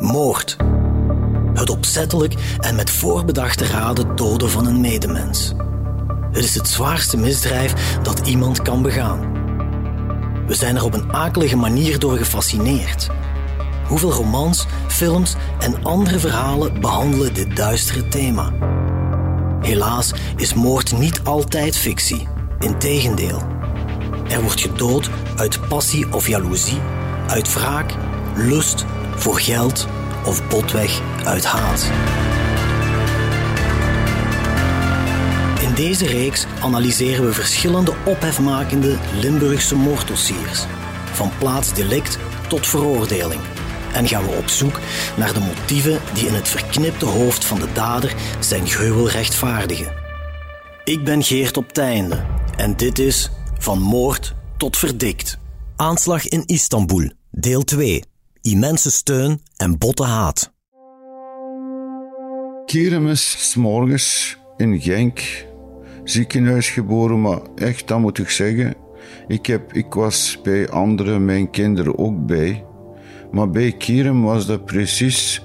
Moord. Het opzettelijk en met voorbedachte raden doden van een medemens. Het is het zwaarste misdrijf dat iemand kan begaan. We zijn er op een akelige manier door gefascineerd. Hoeveel romans, films en andere verhalen behandelen dit duistere thema? Helaas is moord niet altijd fictie. Integendeel. Er wordt gedood uit passie of jaloezie, uit wraak, lust, voor geld of botweg uit haat. In deze reeks analyseren we verschillende ophefmakende Limburgse moorddossiers. Van plaatsdelict tot veroordeling. En gaan we op zoek naar de motieven die in het verknipte hoofd van de dader zijn gruwel rechtvaardigen. Ik ben Geert Opteinde en dit is Van Moord tot Verdict. Aanslag in Istanbul, deel 2. Immense steun en botte haat. Kerim is 's morgens in Genk Ziekenhuis geboren, maar echt, dat moet ik zeggen. Ik was bij anderen, mijn kinderen ook bij. Maar bij Kerim was dat precies.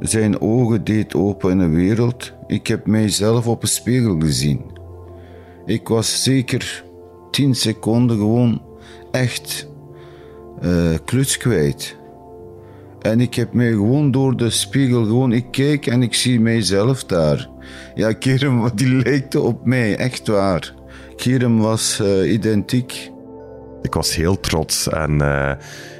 Zijn ogen deed open in de wereld. Ik heb mijzelf op een spiegel gezien. Ik was zeker 10 seconden gewoon echt kluts kwijt. En ik heb mij gewoon door de spiegel, ik kijk en ik zie mijzelf daar. Ja, Kerim, die lijkt op mij, echt waar. Kerim was identiek. Ik was heel trots en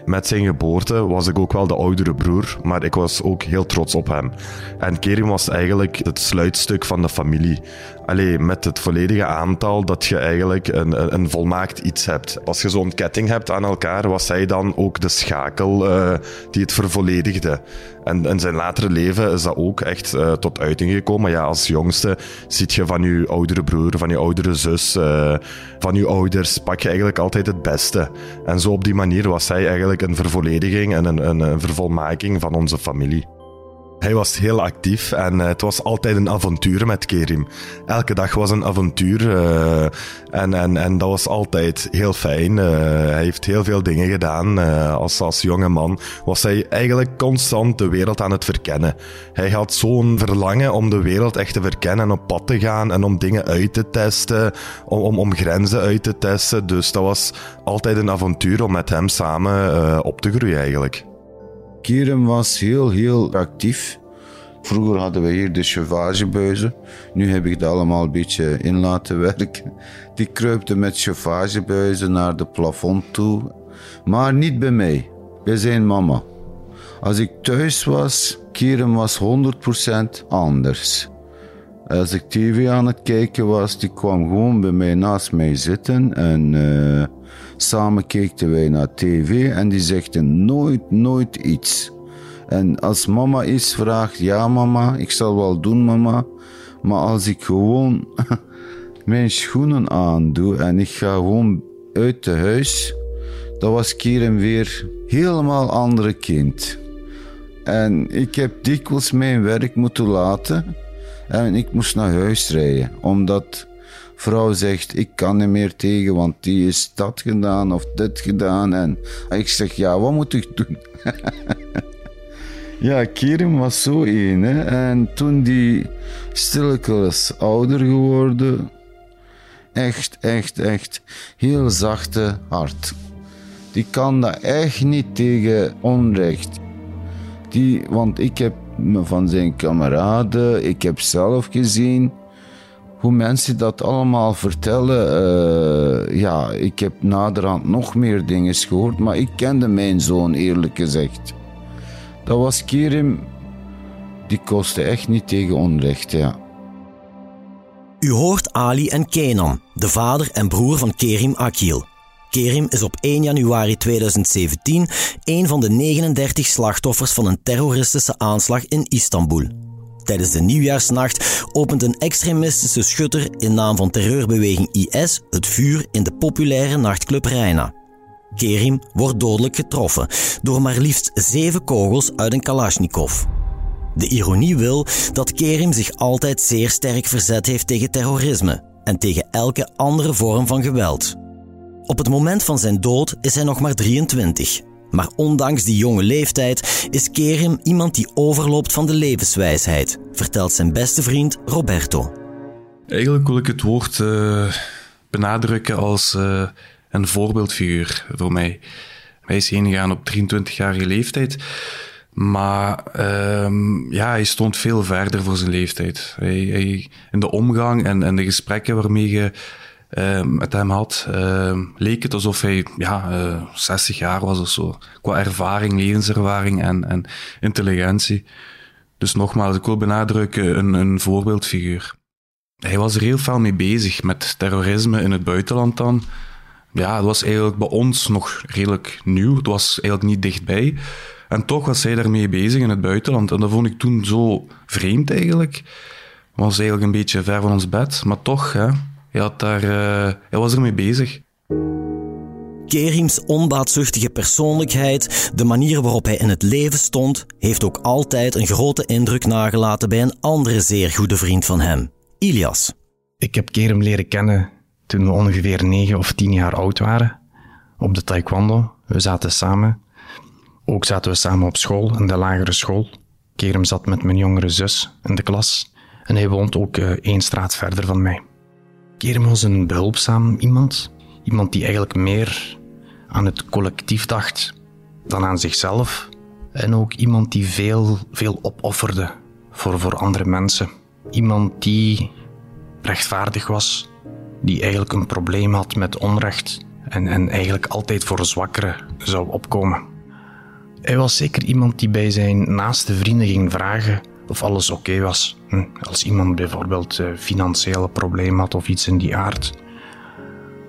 met zijn geboorte was ik ook wel de oudere broer, maar ik was ook heel trots op hem. En Kerim was eigenlijk het sluitstuk van de familie. Allee, met het volledige aantal dat je eigenlijk een volmaakt iets hebt. Als je zo'n ketting hebt aan elkaar, was hij dan ook de schakel die het vervolledigde. En in zijn latere leven is dat ook echt tot uiting gekomen. Ja, als jongste ziet je van je oudere broer, van je oudere zus, van je ouders, pak je eigenlijk altijd het beste. En zo op die manier was hij eigenlijk een vervollediging en een vervolmaking van onze familie. Hij was heel actief en het was altijd een avontuur met Kerim. Elke dag was een avontuur en dat was altijd heel fijn. Hij heeft heel veel dingen gedaan. Als jonge man was hij eigenlijk constant de wereld aan het verkennen. Hij had zo'n verlangen om de wereld echt te verkennen en op pad te gaan en om dingen uit te testen, om grenzen uit te testen. Dus dat was altijd een avontuur om met hem samen op te groeien eigenlijk. Kerim was heel actief. Vroeger hadden we hier de chauffagebuizen. Nu heb ik dat allemaal een beetje in laten werken. Die kruipte met chauffagebuizen naar de plafond toe. Maar niet bij mij, bij zijn mama. Als ik thuis was, Kerim was 100% anders. Als ik tv aan het kijken was, die kwam gewoon bij mij naast mij zitten en... Samen keken wij naar tv en die zegden nooit iets. En als mama iets vraagt, ja mama, ik zal wel doen mama. Maar als ik gewoon mijn schoenen aandoe en ik ga gewoon uit de huis, dan was Kerim weer helemaal ander kind. En ik heb dikwijls mijn werk moeten laten en ik moest naar huis rijden, omdat... Vrouw zegt, ik kan niet meer tegen, want die is dat gedaan of dit gedaan. En ik zeg, ja, wat moet ik doen? Ja, Kerim was zo één. Hè? En toen die stilletjes ouder geworden, echt heel zachte hart. Die kan daar echt niet tegen onrecht. Want ik heb me van zijn kameraden, ik heb zelf gezien... Hoe mensen dat allemaal vertellen, ja, ik heb naderhand nog meer dingen gehoord, maar ik kende mijn zoon eerlijk gezegd. Dat was Kerim, die kostte echt niet tegen onrecht, ja. U hoort Ali en Kenan, de vader en broer van Kerim Akyil. Kerim is op 1 januari 2017 een van de 39 slachtoffers van een terroristische aanslag in Istanbul. Tijdens de nieuwjaarsnacht opent een extremistische schutter in naam van terreurbeweging IS het vuur in de populaire nachtclub Reina. Kerim wordt dodelijk getroffen door maar liefst 7 kogels uit een Kalashnikov. De ironie wil dat Kerim zich altijd zeer sterk verzet heeft tegen terrorisme en tegen elke andere vorm van geweld. Op het moment van zijn dood is hij nog maar 23. Maar ondanks die jonge leeftijd is Kerim iemand die overloopt van de levenswijsheid, vertelt zijn beste vriend Roberto. Eigenlijk wil ik het woord benadrukken als een voorbeeldfiguur voor mij. Hij is heengegaan op 23-jarige leeftijd, maar hij stond veel verder voor zijn leeftijd. Hij, in de omgang en de gesprekken waarmee je met hem had, leek het alsof hij 60 jaar was of zo. Qua ervaring, levenservaring en intelligentie. Dus nogmaals, ik wil benadrukken, een voorbeeldfiguur. Hij was er heel veel mee bezig, met terrorisme in het buitenland dan. Ja, het was eigenlijk bij ons nog redelijk nieuw. Het was eigenlijk niet dichtbij. En toch was hij daarmee bezig in het buitenland. En dat vond ik toen zo vreemd eigenlijk. Het was eigenlijk een beetje ver van ons bed, maar toch, hè. Hij was ermee bezig. Kerims onbaatzuchtige persoonlijkheid, de manier waarop hij in het leven stond, heeft ook altijd een grote indruk nagelaten bij een andere zeer goede vriend van hem, Ilias. Ik heb Kerim leren kennen toen we ongeveer 9 of 10 jaar oud waren, op de taekwondo. We zaten samen. Ook zaten we samen op school, in de lagere school. Kerim zat met mijn jongere zus in de klas en hij woont ook 1 straat verder van mij. Kerim was een behulpzaam iemand. Iemand die eigenlijk meer aan het collectief dacht dan aan zichzelf. En ook iemand die veel opofferde voor andere mensen. Iemand die rechtvaardig was. Die eigenlijk een probleem had met onrecht. En eigenlijk altijd voor zwakkeren zou opkomen. Hij was zeker iemand die bij zijn naaste vrienden ging vragen of alles oké was. Als iemand bijvoorbeeld financiële problemen had of iets in die aard.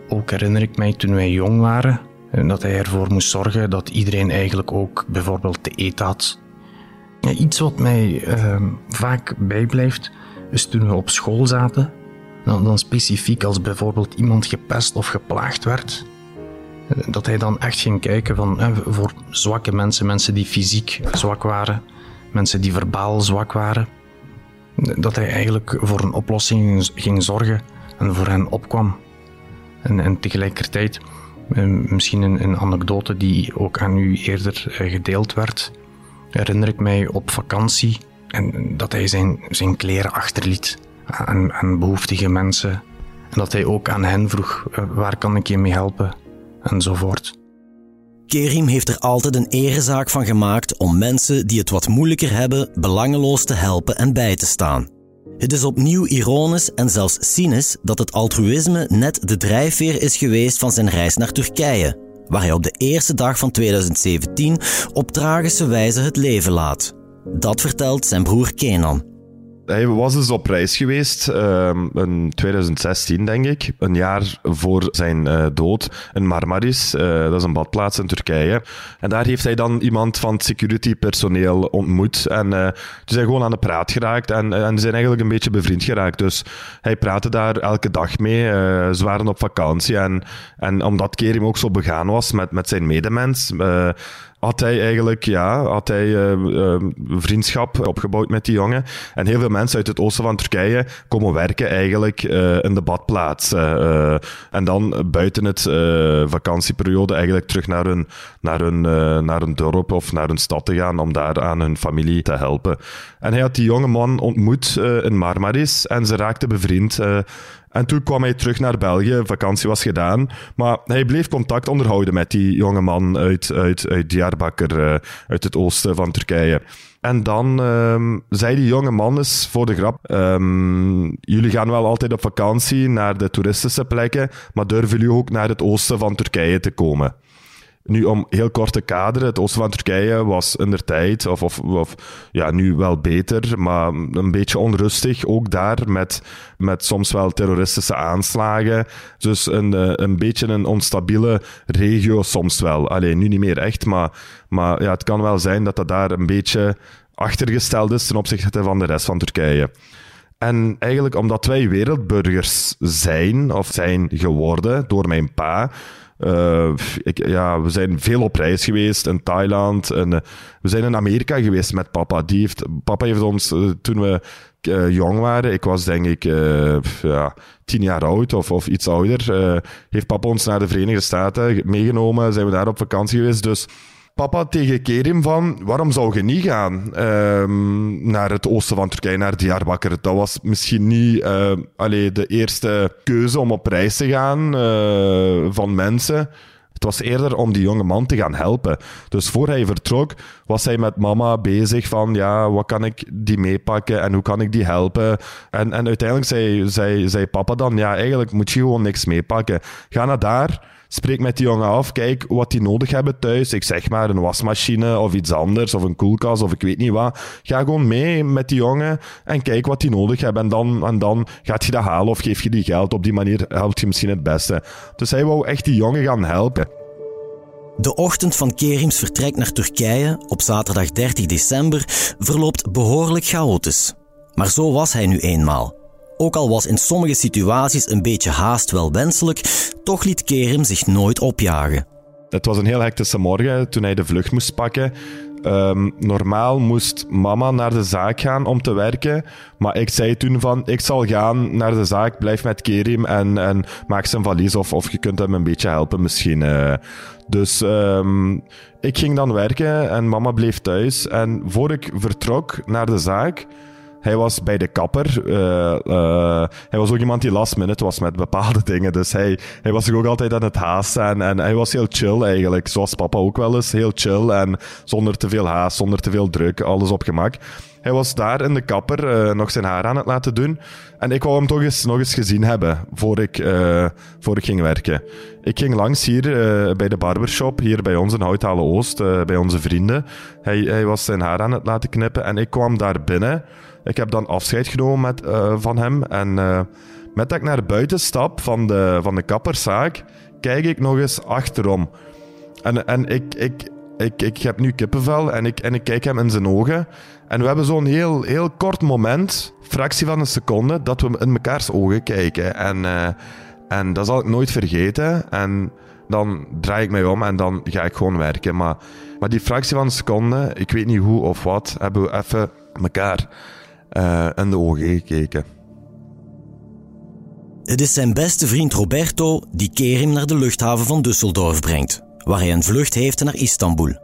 Ook herinner ik mij toen wij jong waren, dat hij ervoor moest zorgen dat iedereen eigenlijk ook bijvoorbeeld te eten had. Ja, iets wat mij vaak bijblijft, is toen we op school zaten. Dan specifiek als bijvoorbeeld iemand gepest of geplaagd werd. Dat hij dan echt ging kijken van, voor zwakke mensen, mensen die fysiek zwak waren. Mensen die verbaal zwak waren, dat hij eigenlijk voor een oplossing ging zorgen en voor hen opkwam. En tegelijkertijd, misschien een anekdote die ook aan u eerder gedeeld werd, herinner ik mij op vakantie en dat hij zijn kleren achterliet aan behoeftige mensen. En dat hij ook aan hen vroeg, waar kan ik je mee helpen? Enzovoort. Kerim heeft er altijd een erezaak van gemaakt om mensen die het wat moeilijker hebben belangeloos te helpen en bij te staan. Het is opnieuw ironisch en zelfs cynisch dat het altruïsme net de drijfveer is geweest van zijn reis naar Turkije, waar hij op de eerste dag van 2017 op tragische wijze het leven laat. Dat vertelt zijn broer Kenan. Hij was dus op reis geweest in 2016, denk ik. Een jaar voor zijn dood. In Marmaris, dat is een badplaats in Turkije. En daar heeft hij dan iemand van het security-personeel ontmoet. En toen zijn gewoon aan de praat geraakt. En zijn eigenlijk een beetje bevriend geraakt. Dus hij praatte daar elke dag mee. Ze waren op vakantie. En omdat Kerim ook zo begaan was met zijn medemens... Had hij vriendschap opgebouwd met die jongen. En heel veel mensen uit het oosten van Turkije komen werken eigenlijk in de badplaats. En dan buiten het vakantieperiode eigenlijk terug naar hun dorp of naar hun stad te gaan om daar aan hun familie te helpen. En hij had die jonge man ontmoet in Marmaris en ze raakten bevriend. En toen kwam hij terug naar België, vakantie was gedaan. Maar hij bleef contact onderhouden met die jonge man uit Diyarbakir, uit het oosten van Turkije. En dan zei die jonge man eens voor de grap, jullie gaan wel altijd op vakantie naar de toeristische plekken, maar durven jullie ook naar het oosten van Turkije te komen? Nu, om heel kort te kaderen, het oosten van Turkije was in der tijd, nu wel beter, maar een beetje onrustig. Ook daar met soms wel terroristische aanslagen. Dus een beetje een onstabiele regio soms wel. Alleen nu niet meer echt, maar het kan wel zijn dat daar een beetje achtergesteld is ten opzichte van de rest van Turkije. En eigenlijk omdat wij wereldburgers zijn, of zijn geworden door mijn pa... we zijn veel op reis geweest in Thailand en we zijn in Amerika geweest met papa. Papa heeft ons toen we jong waren. Ik was denk ik 10 jaar oud of iets ouder. Heeft papa ons naar de Verenigde Staten meegenomen. Zijn we daar op vakantie geweest. Dus papa tegen Kerim van, waarom zou je niet gaan naar het oosten van Turkije, naar Diyarbakir? Dat was misschien niet de eerste keuze om op reis te gaan van mensen. Het was eerder om die jonge man te gaan helpen. Dus voor hij vertrok, was hij met mama bezig van, ja, wat kan ik die meepakken en hoe kan ik die helpen? En uiteindelijk zei papa dan, ja, eigenlijk moet je gewoon niks meepakken. Ga naar daar. Spreek met die jongen af, kijk wat die nodig hebben thuis. Ik zeg maar een wasmachine of iets anders, of een koelkast of ik weet niet wat. Ga gewoon mee met die jongen en kijk wat die nodig hebben. En dan gaat je dat halen of geef je die geld. Op die manier helpt je misschien het beste. Dus hij wou echt die jongen gaan helpen. De ochtend van Kerims vertrek naar Turkije op zaterdag 30 december verloopt behoorlijk chaotisch. Maar zo was hij nu eenmaal. Ook al was in sommige situaties een beetje haast wel wenselijk, toch liet Kerim zich nooit opjagen. Het was een heel hectische morgen toen hij de vlucht moest pakken. Normaal moest mama naar de zaak gaan om te werken, maar ik zei toen van, ik zal gaan naar de zaak, blijf met Kerim en maak zijn valies of je kunt hem een beetje helpen misschien. Dus ik ging dan werken en mama bleef thuis. En voor ik vertrok naar de zaak, hij was bij de kapper. Hij was ook iemand die last minute was met bepaalde dingen. Dus hij was zich ook altijd aan het haasten. En hij was heel chill eigenlijk. Zoals papa ook wel eens. Heel chill en zonder te veel haast, zonder te veel druk. Alles op gemak. Hij was daar in de kapper nog zijn haar aan het laten doen. En ik wou hem toch eens, nog eens gezien hebben voor ik ging werken. Ik ging langs hier bij de barbershop, hier bij ons in Houthalen-Oost, bij onze vrienden. Hij was zijn haar aan het laten knippen en ik kwam daar binnen. Ik heb dan afscheid genomen van hem. En met dat ik naar buiten stap van de kapperszaak, kijk ik nog eens achterom. En ik heb nu kippenvel en ik kijk hem in zijn ogen. En we hebben zo'n heel kort moment, fractie van een seconde, dat we in mekaars ogen kijken. En dat zal ik nooit vergeten. En dan draai ik mij om en dan ga ik gewoon werken. Maar die fractie van een seconde, ik weet niet hoe of wat, hebben we even mekaar in de ogen gekeken. Het is zijn beste vriend Roberto die Kerim naar de luchthaven van Düsseldorf brengt, waar hij een vlucht heeft naar Istanbul.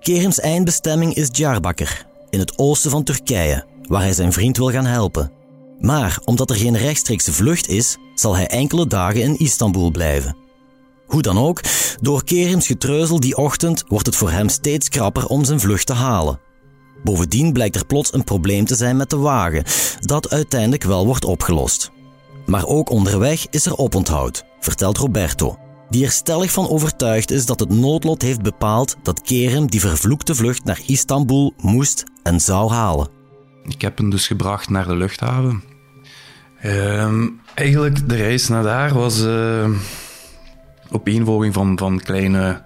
Kerims eindbestemming is Diyarbakir, in het oosten van Turkije, waar hij zijn vriend wil gaan helpen. Maar omdat er geen rechtstreekse vlucht is, zal hij enkele dagen in Istanbul blijven. Hoe dan ook, door Kerims getreuzel die ochtend wordt het voor hem steeds krapper om zijn vlucht te halen. Bovendien blijkt er plots een probleem te zijn met de wagen, dat uiteindelijk wel wordt opgelost. Maar ook onderweg is er oponthoud, vertelt Roberto, die er stellig van overtuigd is dat het noodlot heeft bepaald dat Kerim die vervloekte vlucht naar Istanbul moest en zou halen. Ik heb hem dus gebracht naar de luchthaven. Eigenlijk, de reis naar daar was opeenvolging van kleine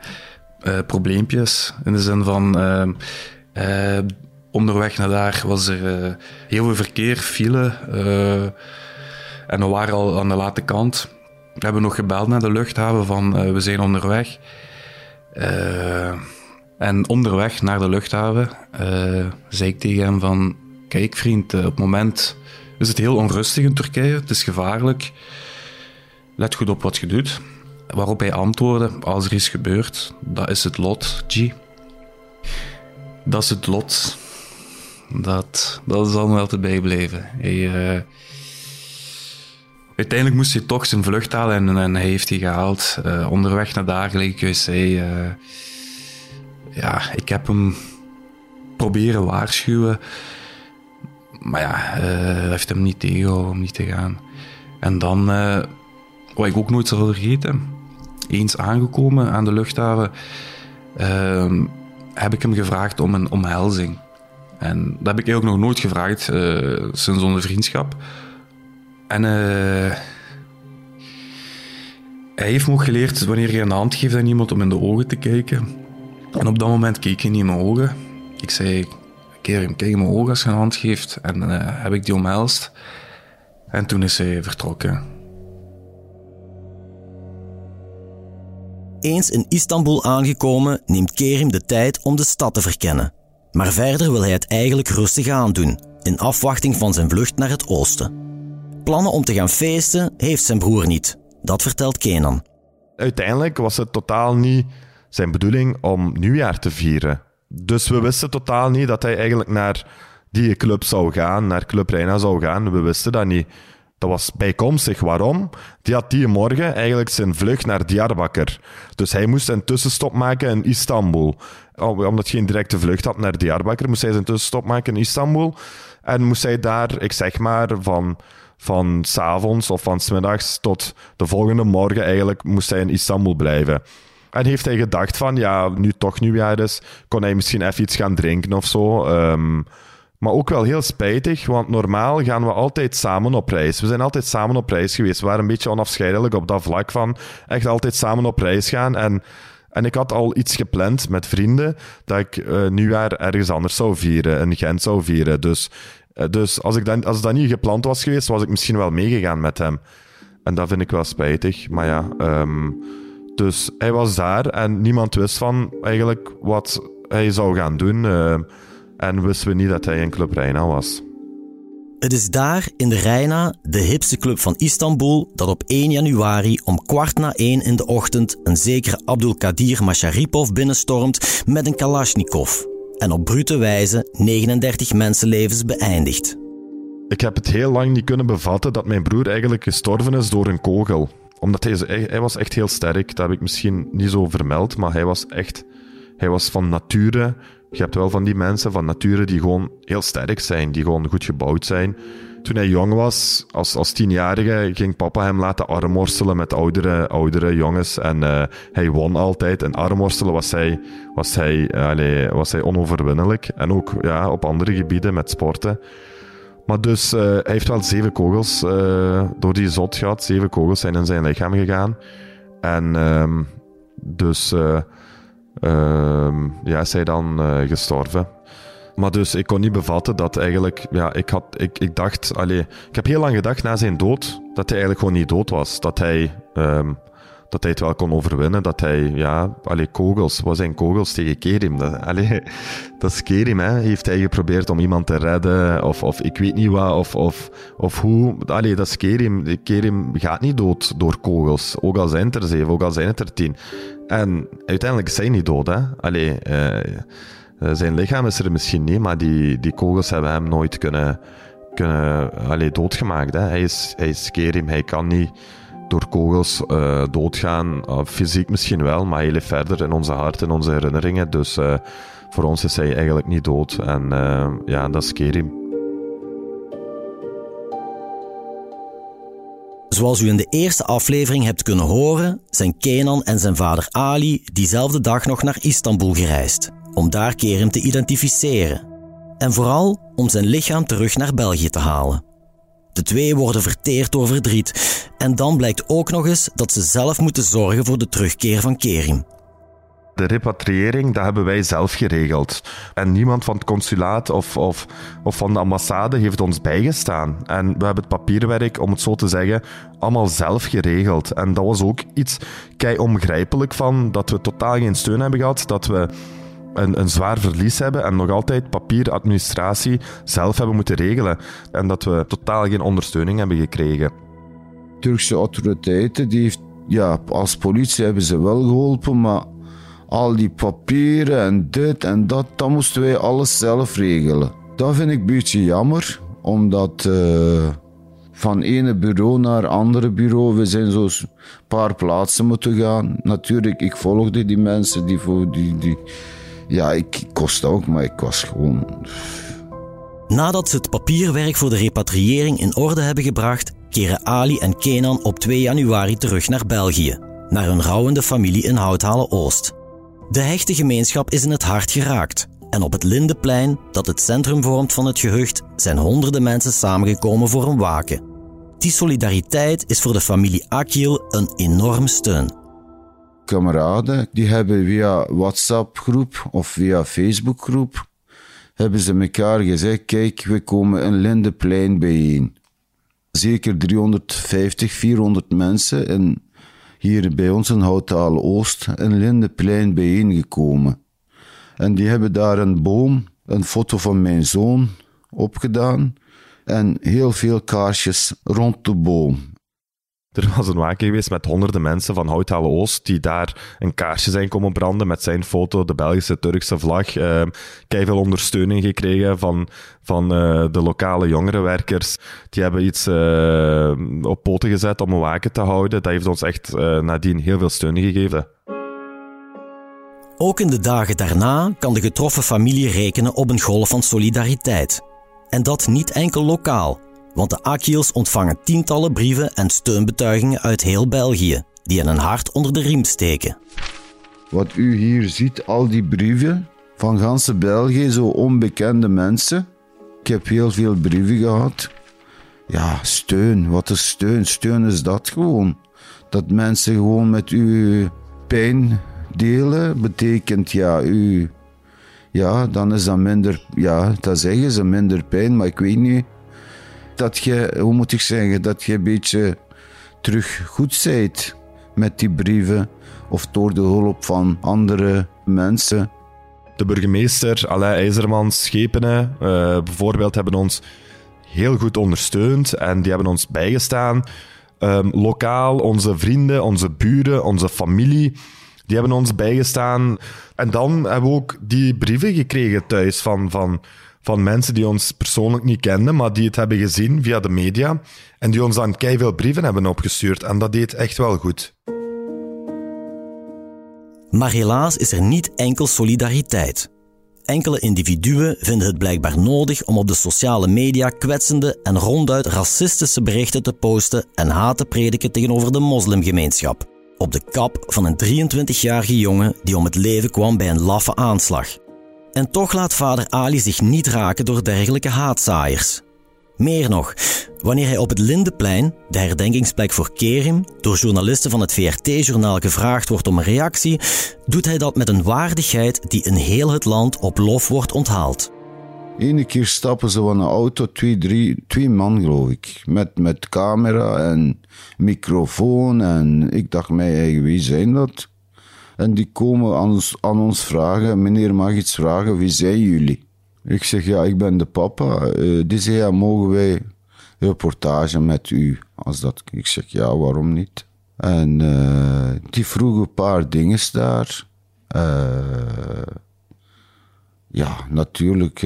probleempjes. In de zin van, onderweg naar daar was er heel veel verkeer, file. En we waren al aan de late kant. We hebben nog gebeld naar de luchthaven van we zijn onderweg. En onderweg naar de luchthaven zei ik tegen hem van, kijk vriend, op het moment is het heel onrustig in Turkije, het is gevaarlijk. Let goed op wat je doet. Waarop hij antwoordde, als er iets gebeurt, dat is het lot, G. Dat is het lot. Dat is dan wel te bijblijven. Uiteindelijk moest hij toch zijn vlucht halen en hij heeft die gehaald. Onderweg naar daar gelijk ik zei, ik heb hem proberen waarschuwen. Maar ja, dat heeft hem niet tegengehouden om niet te gaan. En dan, wat ik ook nooit zal vergeten, eens aangekomen aan de luchthaven, heb ik hem gevraagd om een omhelzing. En dat heb ik eigenlijk nog nooit gevraagd sinds onze vriendschap. En hij heeft me ook geleerd, wanneer je een hand geeft aan iemand, om in de ogen te kijken. En op dat moment keek hij niet in mijn ogen. Ik zei, Kerim, kijk in mijn ogen als je een hand geeft. En heb ik die omhelst. En toen is hij vertrokken. Eens in Istanbul aangekomen, neemt Kerim de tijd om de stad te verkennen. Maar verder wil hij het eigenlijk rustig aandoen, in afwachting van zijn vlucht naar het oosten. Plannen om te gaan feesten heeft zijn broer niet. Dat vertelt Kenan. Uiteindelijk was het totaal niet zijn bedoeling om nieuwjaar te vieren. Dus we wisten totaal niet dat hij eigenlijk naar die club zou gaan, naar Club Reina zou gaan. We wisten dat niet. Dat was bijkomstig. Waarom? Die had die morgen eigenlijk zijn vlucht naar Diyarbakir. Dus hij moest een tussenstop maken in Istanbul. Omdat hij geen directe vlucht had naar Diyarbakir, moest hij zijn tussenstop maken in Istanbul. En moest hij daar, ik zeg maar, van 's avonds of van 's middags tot de volgende morgen eigenlijk moest hij in Istanbul blijven. En heeft hij gedacht van, ja, nu toch nieuwjaar is, kon hij misschien even iets gaan drinken of zo. Maar ook wel heel spijtig, want normaal gaan we altijd samen op reis. We zijn altijd samen op reis geweest. We waren een beetje onafscheidelijk op dat vlak van echt altijd samen op reis gaan. En ik had al iets gepland met vrienden dat ik nieuwjaar ergens anders zou vieren, in Gent zou vieren. Dus als dat niet gepland was geweest, was ik misschien wel meegegaan met hem. En dat vind ik wel spijtig, maar ja... Dus hij was daar en niemand wist van eigenlijk wat hij zou gaan doen. En wisten we niet dat hij in Club Reina was. Het is daar in de Reina, de hipste club van Istanbul, dat op 1 januari om 13:15 in de ochtend een zekere Abdulkadir Masharipov binnenstormt met een Kalashnikov. En op brute wijze 39 mensenlevens beëindigt. Ik heb het heel lang niet kunnen bevatten dat mijn broer eigenlijk gestorven is door een kogel. Omdat hij was echt heel sterk, dat heb ik misschien niet zo vermeld, maar hij was van nature, je hebt wel van die mensen van nature die gewoon heel sterk zijn, die gewoon goed gebouwd zijn. Toen hij jong was, als 10-jarige, ging papa hem laten armworstelen met oudere jongens en hij won altijd. En armworstelen was hij onoverwinnelijk en ook ja, op andere gebieden met sporten. Maar dus, hij heeft wel 7 kogels door die zot gehad. 7 kogels zijn in zijn lichaam gegaan. En is hij dan gestorven. Maar dus, ik kon niet bevatten dat eigenlijk... Ja, ik heb heel lang gedacht na zijn dood dat hij eigenlijk gewoon niet dood was. Dat hij het wel kon overwinnen. Dat hij, kogels. Wat zijn kogels tegen Kerim? Dat is Kerim, hè. Heeft hij geprobeerd om iemand te redden? Of ik weet niet wat. Of hoe. Dat is Kerim. Kerim gaat niet dood door kogels. Ook al zijn het er 7, ook al zijn het er 10. En uiteindelijk is hij niet dood, hè. Zijn lichaam is er misschien niet, maar die kogels hebben hem nooit kunnen doodgemaakt, hè. Hij is Kerim, hij kan niet... door kogels doodgaan, fysiek misschien wel, maar hij leeft verder in onze hart, in onze herinneringen. Dus voor ons is hij eigenlijk niet dood. En dat is Kerim. Zoals u in de eerste aflevering hebt kunnen horen, zijn Kenan en zijn vader Ali diezelfde dag nog naar Istanbul gereisd, om daar Kerim te identificeren. En vooral om zijn lichaam terug naar België te halen. De twee worden verteerd door verdriet. En dan blijkt ook nog eens dat ze zelf moeten zorgen voor de terugkeer van Kerim. De repatriëring, dat hebben wij zelf geregeld. En niemand van het consulaat of van de ambassade heeft ons bijgestaan. En we hebben het papierwerk, om het zo te zeggen, allemaal zelf geregeld. En dat was ook iets kei onbegrijpelijk van, dat we totaal geen steun hebben gehad, dat we... Een zwaar verlies hebben en nog altijd papieradministratie zelf hebben moeten regelen. En dat we totaal geen ondersteuning hebben gekregen. De Turkse autoriteiten, die heeft, als politie hebben ze wel geholpen, maar al die papieren en dit en dat moesten wij alles zelf regelen. Dat vind ik een beetje jammer, omdat van ene bureau naar andere bureau, we zijn zo'n paar plaatsen moeten gaan. Natuurlijk, ik volgde die mensen die ja, ik kost ook, maar ik was gewoon... Nadat ze het papierwerk voor de repatriëring in orde hebben gebracht, keren Ali en Kenan op 2 januari terug naar België, naar hun rouwende familie in Houthalen-Oost. De hechte gemeenschap is in het hart geraakt en op het Lindeplein, dat het centrum vormt van het gehucht, zijn honderden mensen samengekomen voor een waken. Die solidariteit is voor de familie Akyil een enorme steun. Kameraden, die hebben via WhatsApp-groep of via Facebook-groep hebben ze elkaar gezegd, kijk, we komen in Lindeplein bijeen. Zeker 350, 400 mensen hier bij ons in Houthalen-Oost in Lindeplein bijeengekomen. En die hebben daar een boom, een foto van mijn zoon opgedaan en heel veel kaarsjes rond de boom. Er was een waken geweest met honderden mensen van Houthalen-Oost die daar een kaarsje zijn komen branden met zijn foto, de Belgische, Turkse vlag. Keiveel ondersteuning gekregen van de lokale jongerenwerkers. Die hebben iets op poten gezet om een waken te houden. Dat heeft ons echt nadien heel veel steun gegeven. Ook in de dagen daarna kan de getroffen familie rekenen op een golf van solidariteit. En dat niet enkel lokaal. Want de Akyils ontvangen tientallen brieven en steunbetuigingen uit heel België, die hen een hart onder de riem steken. Wat u hier ziet, al die brieven van ganse België, zo onbekende mensen. Ik heb heel veel brieven gehad. Ja, steun. Wat is steun? Steun is dat gewoon. Dat mensen gewoon met uw pijn delen, betekent ja, u... Ja, dan is dat minder... Ja, dat zeggen ze, minder pijn, maar ik weet niet... Dat je, hoe moet ik zeggen, dat je een beetje terug goed bent met die brieven of door de hulp van andere mensen. De burgemeester, Alain IJzerman, Schepenen bijvoorbeeld, hebben ons heel goed ondersteund en die hebben ons bijgestaan. Lokaal, onze vrienden, onze buren, onze familie, die hebben ons bijgestaan. En dan hebben we ook die brieven gekregen thuis van mensen die ons persoonlijk niet kenden, maar die het hebben gezien via de media en die ons dan keiveel brieven hebben opgestuurd. En dat deed echt wel goed. Maar helaas is er niet enkel solidariteit. Enkele individuen vinden het blijkbaar nodig om op de sociale media kwetsende en ronduit racistische berichten te posten en haat te prediken tegenover de moslimgemeenschap. Op de kap van een 23-jarige jongen die om het leven kwam bij een laffe aanslag. En toch laat vader Ali zich niet raken door dergelijke haatzaaiers. Meer nog, wanneer hij op het Lindeplein, de herdenkingsplek voor Kerim, door journalisten van het VRT-journaal gevraagd wordt om een reactie, doet hij dat met een waardigheid die in heel het land op lof wordt onthaald. Eén keer stappen ze van een auto, twee man geloof ik, met camera en microfoon en ik dacht mij, wie zijn dat? En die komen aan ons vragen, meneer mag iets vragen, wie zijn jullie? Ik zeg, ja, ik ben de papa. Die zei, ja, mogen wij reportage met u? Als dat, ik zeg, ja, waarom niet? En die vroegen een paar dingen daar. Ja, natuurlijk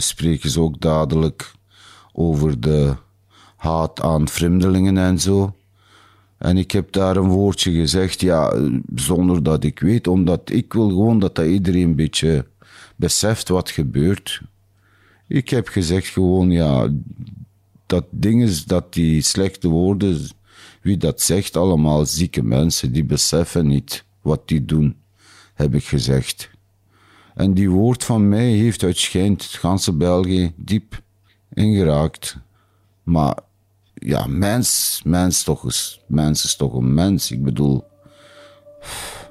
spreken ze ook dadelijk over de haat aan vreemdelingen en zo. En ik heb daar een woordje gezegd, ja, zonder dat ik weet, omdat ik wil gewoon dat iedereen een beetje beseft wat gebeurt. Ik heb gezegd gewoon, ja, dat ding is dat die slechte woorden, wie dat zegt, allemaal zieke mensen, die beseffen niet wat die doen, heb ik gezegd. En die woord van mij heeft uitschijnt het ganse België diep ingeraakt, maar... Ja, mens is toch een mens. Ik bedoel,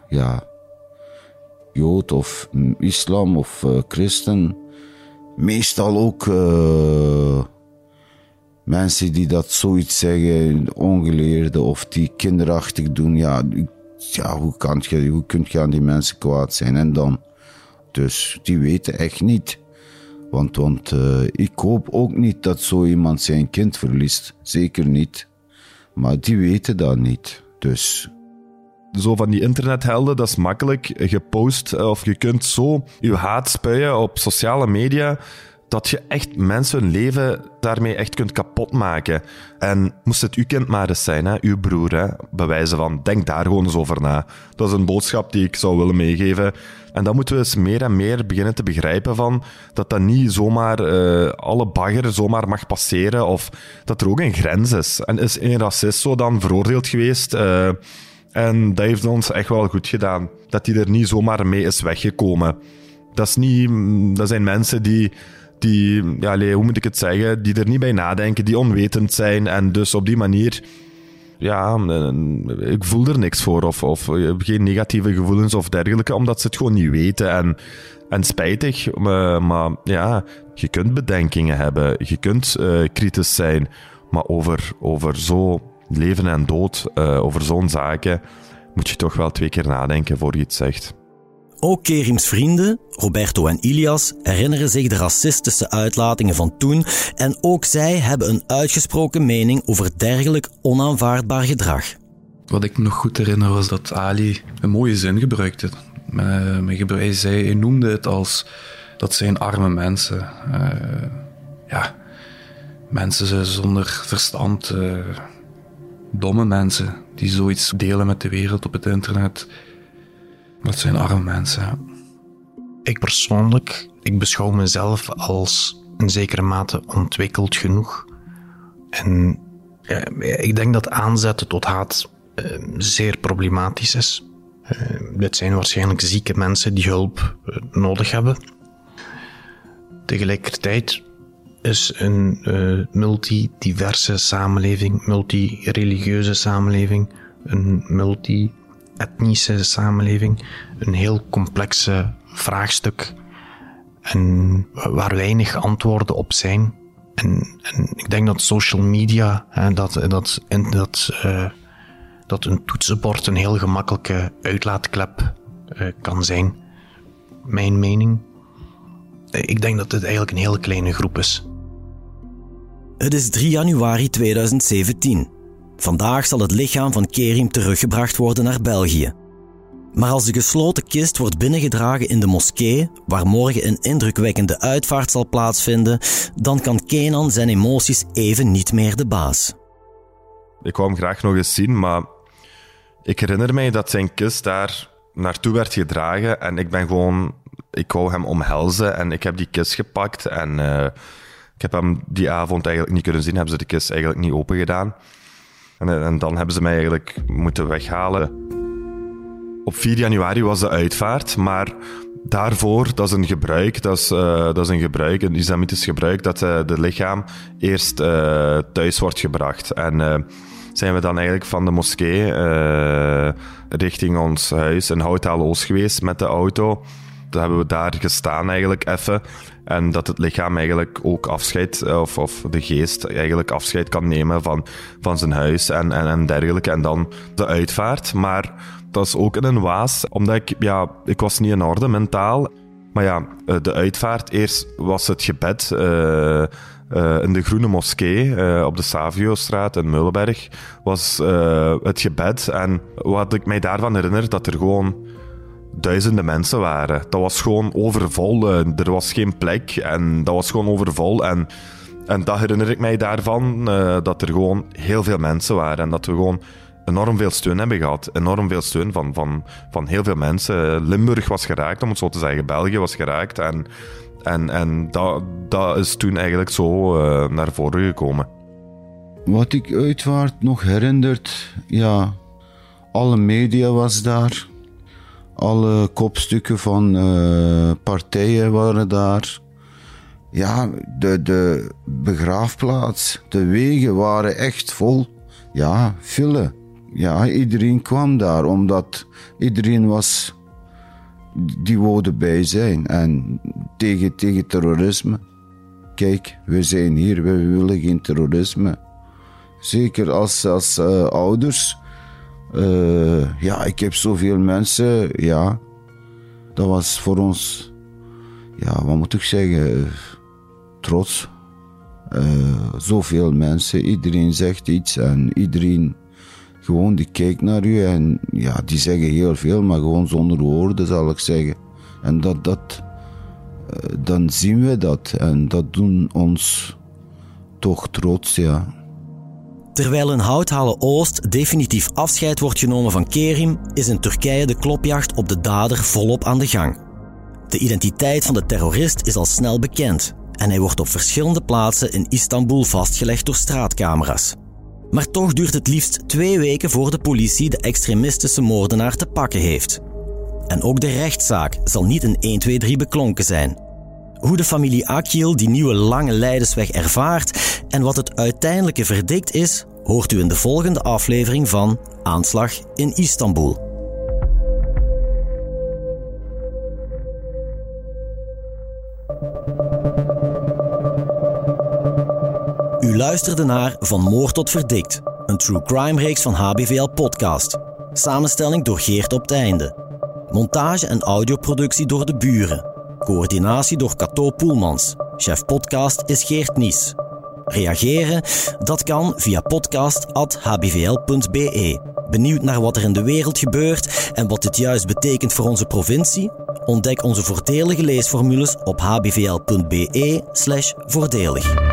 ja, Jood of Islam of Christen. Meestal ook mensen die dat zoiets zeggen, ongeleerden of die kinderachtig doen. Ja, hoe kun je aan die mensen kwaad zijn? En dan, dus die weten echt niet. Want ik hoop ook niet dat zo iemand zijn kind verliest. Zeker niet. Maar die weten dat niet. Dus. Zo van die internethelden, dat is makkelijk. Je post of je kunt zo je haat spuien op sociale media. Dat je echt mensen hun leven daarmee echt kunt kapotmaken. En moest het uw kind maar eens zijn, hè? Uw broer, hè? Bij wijze van, denk daar gewoon eens over na. Dat is een boodschap die ik zou willen meegeven. En dan moeten we eens meer en meer beginnen te begrijpen van dat niet zomaar alle bagger zomaar mag passeren of dat er ook een grens is. En is een racist zo dan veroordeeld geweest? En dat heeft ons echt wel goed gedaan. Dat hij er niet zomaar mee is weggekomen. Dat zijn mensen die, hoe moet ik het zeggen, die er niet bij nadenken, die onwetend zijn en dus op die manier, ja, ik voel er niks voor of geen negatieve gevoelens of dergelijke, omdat ze het gewoon niet weten en spijtig, maar ja, je kunt bedenkingen hebben, je kunt kritisch zijn, maar over zo leven en dood, over zo'n zaken, moet je toch wel 2 keer nadenken voor je iets zegt. Ook Kerims vrienden, Roberto en Ilias, herinneren zich de racistische uitlatingen van toen en ook zij hebben een uitgesproken mening over dergelijk onaanvaardbaar gedrag. Wat ik me nog goed herinner was dat Ali een mooie zin gebruikte. Hij noemde het als, dat zijn arme mensen. Mensen zonder verstand, domme mensen die zoiets delen met de wereld op het internet. Dat zijn arme mensen, ja. Ik beschouw mezelf als in zekere mate ontwikkeld genoeg. En ja, ik denk dat aanzetten tot haat zeer problematisch is. Dit zijn waarschijnlijk zieke mensen die hulp nodig hebben. Tegelijkertijd is een multidiverse samenleving, multireligieuze samenleving, een multi-etnische samenleving een heel complexe vraagstuk en waar weinig antwoorden op zijn. En ik denk dat social media, dat een toetsenbord een heel gemakkelijke uitlaatklep kan zijn. Mijn mening. Ik denk dat dit eigenlijk een heel kleine groep is. Het is 3 januari 2017. Vandaag zal het lichaam van Kerim teruggebracht worden naar België. Maar als de gesloten kist wordt binnengedragen in de moskee, waar morgen een indrukwekkende uitvaart zal plaatsvinden, dan kan Kenan zijn emoties even niet meer de baas. Ik wou hem graag nog eens zien, maar ik herinner mij dat zijn kist daar naartoe werd gedragen en ik wou hem omhelzen en ik heb die kist gepakt en ik heb hem die avond eigenlijk niet kunnen zien, hebben ze de kist eigenlijk niet open gedaan. En dan hebben ze mij eigenlijk moeten weghalen. Op 4 januari was de uitvaart, maar daarvoor, dat is een gebruik, een islamitisch gebruik, dat de lichaam eerst thuis wordt gebracht. En zijn we dan eigenlijk van de moskee richting ons huis in Houthalen-Oost geweest met de auto. Dan hebben we daar gestaan eigenlijk even. En dat het lichaam eigenlijk ook afscheid, of de geest eigenlijk afscheid kan nemen van zijn huis en dergelijke. En dan de uitvaart. Maar dat is ook in een waas, omdat ik was niet in orde mentaal. Maar ja, de uitvaart, eerst was het gebed in de Groene Moskee op de Saviostraat in Meulenberg. Was het gebed en wat ik mij daarvan herinner, dat er gewoon duizenden mensen waren. Dat was gewoon overvol. Er was geen plek en dat was gewoon overvol. En dat herinner ik mij daarvan, dat er gewoon heel veel mensen waren. En dat we gewoon enorm veel steun hebben gehad. Enorm veel steun van heel veel mensen. Limburg was geraakt, om het zo te zeggen. België was geraakt. En dat is toen eigenlijk zo naar voren gekomen. Wat ik uitvaart nog herinnert, ja, alle media was daar. Alle kopstukken van partijen waren daar. Ja, de begraafplaats, de wegen waren echt vol. Ja, file. Ja, iedereen kwam daar, omdat iedereen was die wilde bij zijn. En tegen terrorisme. Kijk, we zijn hier, we willen geen terrorisme. Zeker als ouders. Ik heb zoveel mensen, ja. Dat was voor ons, ja, wat moet ik zeggen, trots. Zoveel mensen, iedereen zegt iets en iedereen gewoon die kijkt naar u en ja, die zeggen heel veel, maar gewoon zonder woorden zal ik zeggen. En dat dan zien we dat en dat doen ons toch trots, ja. Terwijl in Houthalen-Oost definitief afscheid wordt genomen van Kerim, is in Turkije de klopjacht op de dader volop aan de gang. De identiteit van de terrorist is al snel bekend en hij wordt op verschillende plaatsen in Istanbul vastgelegd door straatcamera's. Maar toch duurt het liefst 2 weken voor de politie de extremistische moordenaar te pakken heeft. En ook de rechtszaak zal niet in 1, 2, 3 beklonken zijn. Hoe de familie Akyil die nieuwe lange lijdensweg ervaart en wat het uiteindelijke verdict is, hoort u in de volgende aflevering van Aanslag in Istanbul. U luisterde naar Van Moord tot Verdict, een true crime reeks van HBVL Podcast. Samenstelling door Geert Opteinde. montage en audioproductie door de buren. Coördinatie door Cato Poelmans. Chef podcast is Geert Nies. Reageren? Dat kan via podcast@hbvl.be. Benieuwd naar wat er in de wereld gebeurt en wat dit juist betekent voor onze provincie? Ontdek onze voordelige leesformules op hbvl.be/voordelig.